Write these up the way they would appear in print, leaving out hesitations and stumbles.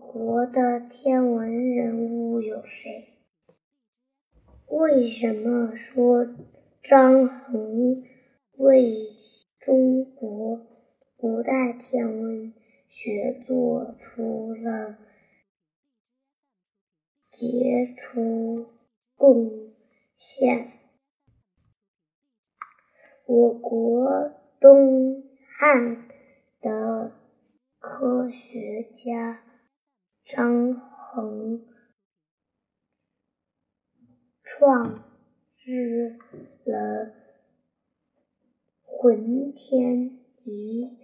活的天文人物有谁？为什么说张衡为中国古代天文学做出了杰出贡献？我国东汉的科学家张衡创制了浑天仪，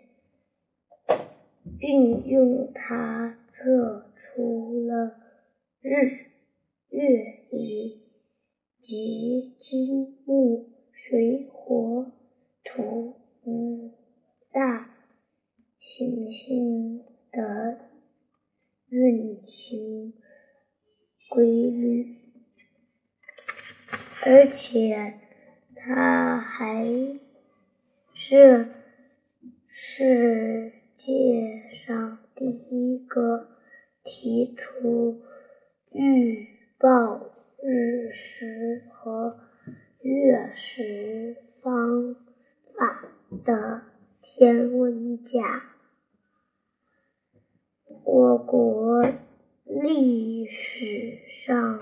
运用它测出了日月仪及金木水火土五大行星的运行规律，而且它还是世界上第一个提出预报日食和月食方法的天文家。我国历史上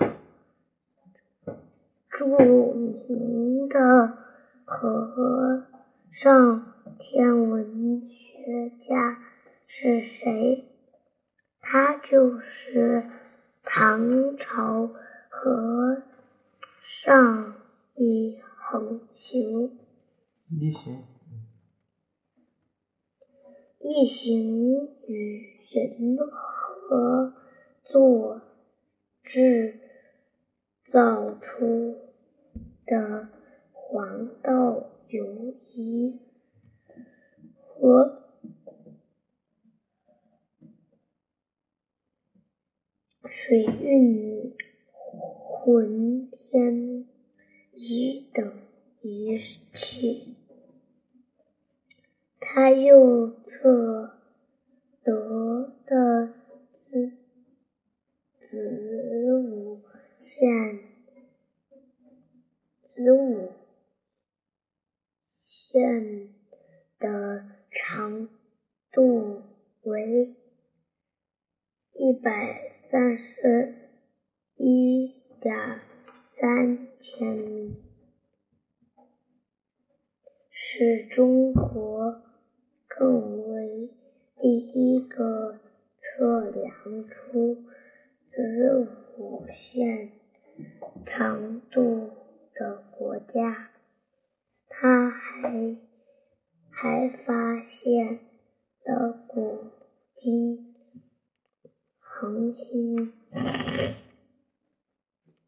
著名的和尚天文学家是谁？他就是唐朝和尚一横行。一行与人合作制造出的黄道游仪和水运浑天仪等仪器，他又测得的子午线的长度为131.3千米，是中国更为第一个测量出子午线长度的国家。他还发现了古今恒星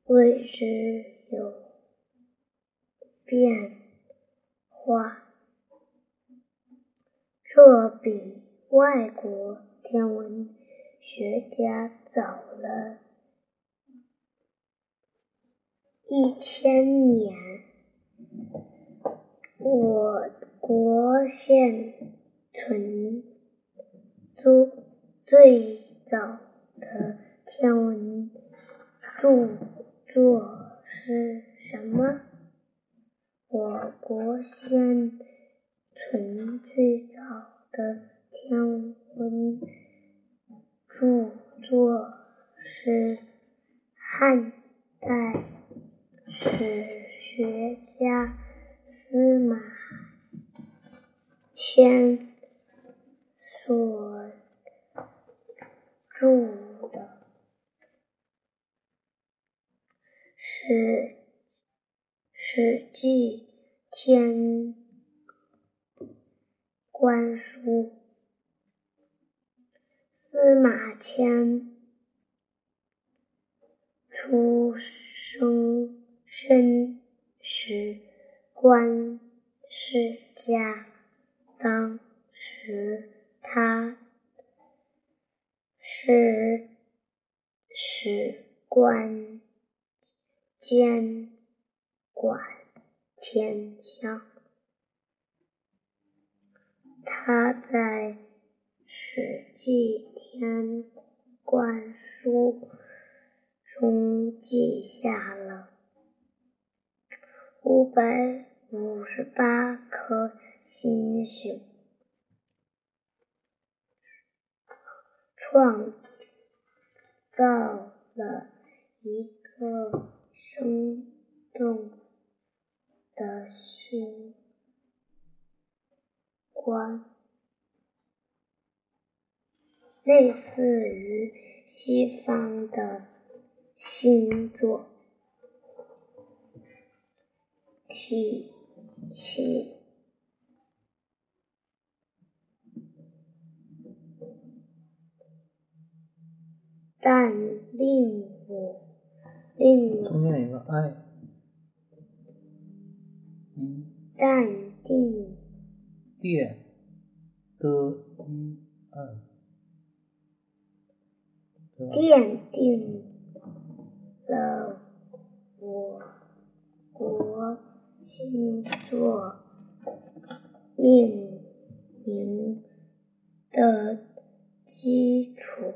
位置有变化，这比外国天文学家早了1000年。我国现存最早的天文著作是什么？我国现存最早的天文著作是汉代史学家司马迁所著的《史记》天官书。司马迁出生身时官世家，当时他是史官监管天下。他在《史记·天官》灌输中记下了558颗星星，创造了一个生动的星观，类似于西方的星座体系。但奠定了我国星座命名的基础。